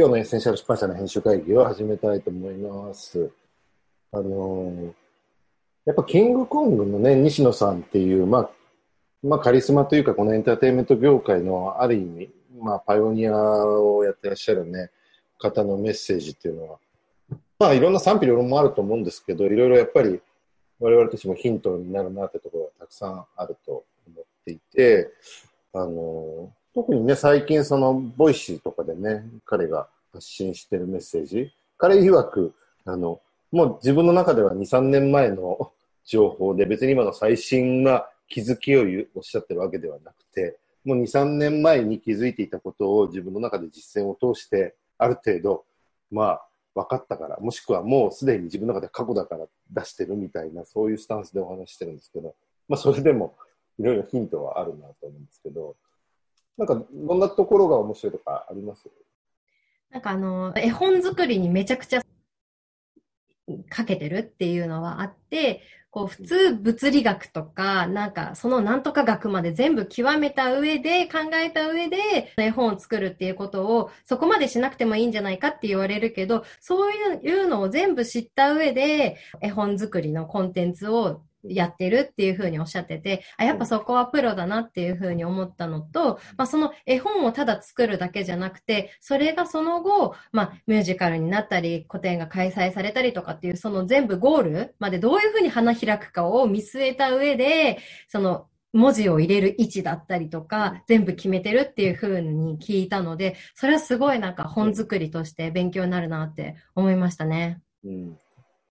今日のエッセンシャル出版社の編集会議を始めたいと思います。やっぱキングコングのね、西野さんっていう、まあカリスマというか、このエンターテインメント業界のある意味、まあパイオニアをやってらっしゃるね、方のメッセージっていうのは、まあいろんな賛否両論もあると思うんですけど、いろいろやっぱり我々としてもヒントになるなってところがたくさんあると思っていて、特にね、最近そのボイシーとかでね、彼が発信してるメッセージ、彼曰く、もう自分の中では2、3年前の情報で、別に今の最新な気づきをおっしゃってるわけではなくて、もう2、3年前に気づいていたことを自分の中で実践を通して、ある程度、まあ、分かったから、もしくはもうすでに自分の中で過去だから出してるみたいな、そういうスタンスでお話してるんですけど、まあ、それでもいろいろヒントはあるなと思うんですけど、なんかどんなところが面白いとかあります？なんか絵本作りにめちゃくちゃかけてるっていうのはあって、こう普通物理学とかなんかそのなんとか学まで全部極めた上で考えた上で絵本を作るっていうことをそこまでしなくてもいいんじゃないかって言われるけど、そういうのを全部知った上で絵本作りのコンテンツをやってるっていうふうにおっしゃってて、あ、やっぱそこはプロだなっていうふうに思ったのと、まあ、その絵本をただ作るだけじゃなくて、それがその後、まあ、ミュージカルになったり個展が開催されたりとかっていう、その全部ゴールまでどういうふうに花開くかを見据えた上で、その文字を入れる位置だったりとか全部決めてるっていうふうに聞いたので、それはすごいなんか本作りとして勉強になるなって思いましたね。うん、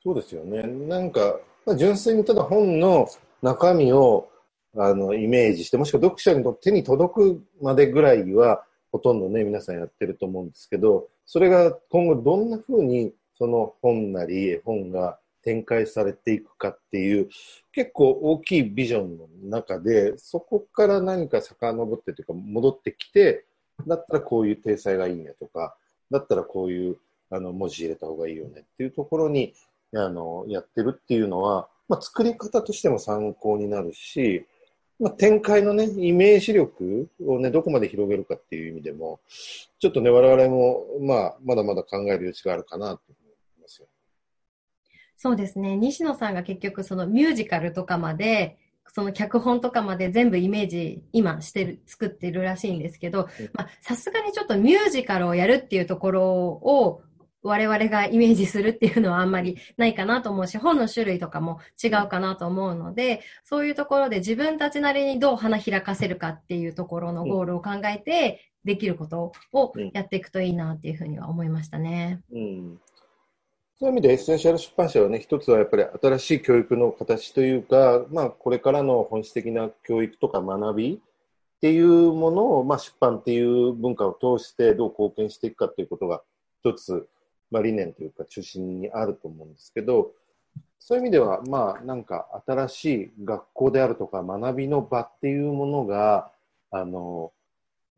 そうですよね。なんか純粋にただ本の中身をイメージして、もしくは読者の手に届くまでぐらいはほとんどね、皆さんやってると思うんですけど、それが今後どんな風にその本なり絵本が展開されていくかっていう結構大きいビジョンの中で、そこから何か遡ってというか戻ってきて、だったらこういう体裁がいいねとか、だったらこういう文字入れた方がいいよねっていうところにやってるっていうのは、まあ、作り方としても参考になるし、まあ、展開のね、イメージ力をね、どこまで広げるかっていう意味でも、ちょっとね、我々も、まあ、まだまだ考える余地があるかなと思いますよ。そうですね。西野さんが結局、そのミュージカルとかまで、その脚本とかまで全部イメージ今してる、作ってるらしいんですけど、まあ、さすがにちょっとミュージカルをやるっていうところを、我々がイメージするっていうのはあんまりないかなと思うし、本の種類とかも違うかなと思うので、そういうところで自分たちなりにどう花開かせるかっていうところのゴールを考えて、できることをやっていくといいなっていうふうには思いましたね。うん、そういう意味でエッセンシャル出版社はね、一つはやっぱり新しい教育の形というか、まあこれからの本質的な教育とか学びっていうものを、まあ出版っていう文化を通してどう貢献していくかということが一つ、まあ、理念というか中心にあると思うんですけど、そういう意味ではまあなんか新しい学校であるとか学びの場っていうものが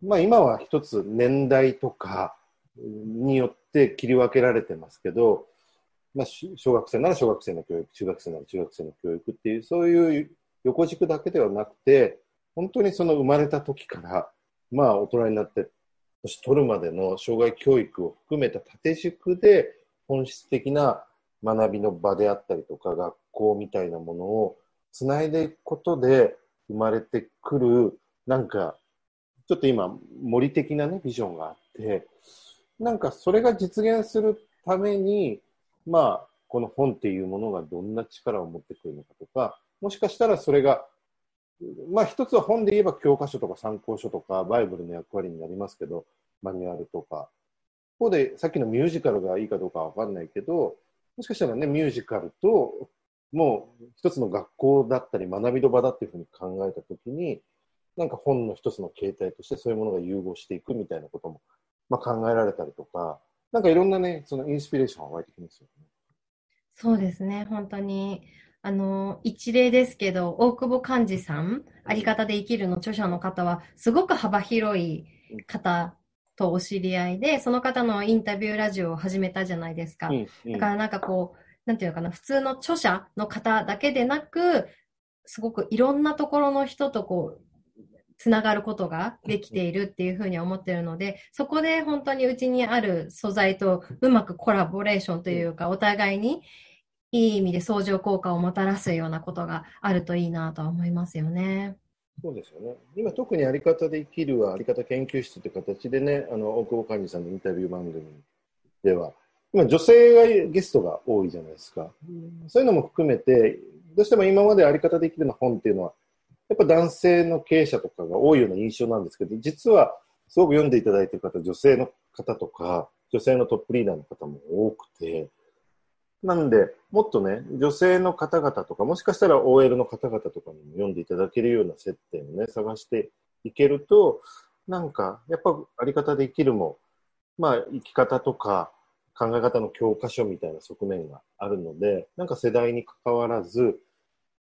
まあ今は一つ年代とかによって切り分けられてますけど、まあ、小学生なら小学生の教育、中学生なら中学生の教育っていう、そういう横軸だけではなくて、本当にその生まれた時からまあ大人になって年取るまでの障害教育を含めた縦軸で本質的な学びの場であったりとか学校みたいなものをつないでいくことで生まれてくる、なんかちょっと今森的なねビジョンがあって、なんかそれが実現するためにまあこの本っていうものがどんな力を持ってくるのかとか、もしかしたらそれがまあ一つは本で言えば教科書とか参考書とかバイブルの役割になりますけど、マニュアルとか、ここでさっきのミュージカルがいいかどうかは分かんないけど、もしかしたらね、ミュージカルともう一つの学校だったり学びの場だっていうふうに考えたときに、なんか本の一つの形態としてそういうものが融合していくみたいなことも、まあ、考えられたりとか、なんかいろんなね、そのインスピレーションが湧いてきますよね。そうですね、本当に一例ですけど、大久保寛二さん、あり方で生きるの著者の方は、すごく幅広い方とお知り合いで、その方のインタビューラジオを始めたじゃないですか。だからなんかこう、なんていうのかな、普通の著者の方だけでなく、すごくいろんなところの人とこう、つながることができているっていうふうに思っているので、そこで本当にうちにある素材とうまくコラボレーションというか、お互いにいい意味で相乗効果をもたらすようなことがあるといいなとは思いますよね。そうですよね。今特にあり方で生きるはあり方研究室という形でね、大久保寛二さんのインタビュー番組では今女性がゲストが多いじゃないですか。そういうのも含めてどうしても今まであり方で生きるの本っていうのはやっぱ男性の経営者とかが多いような印象なんですけど、実はすごく読んでいただいている方、女性の方とか女性のトップリーダーの方も多くて、なのでもっとね、女性の方々とかもしかしたら OL の方々とかにも読んでいただけるような接点をね、探していけると、なんかやっぱあり方で生きるも、まあ生き方とか考え方の教科書みたいな側面があるので、なんか世代に関わらず、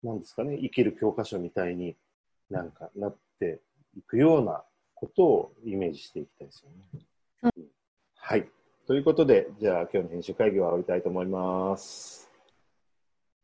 なんですかね、生きる教科書みたいになんかなっていくようなことをイメージしていきたいですよね。はい。ということで、じゃあ今日の編集会議は終わりたいと思います。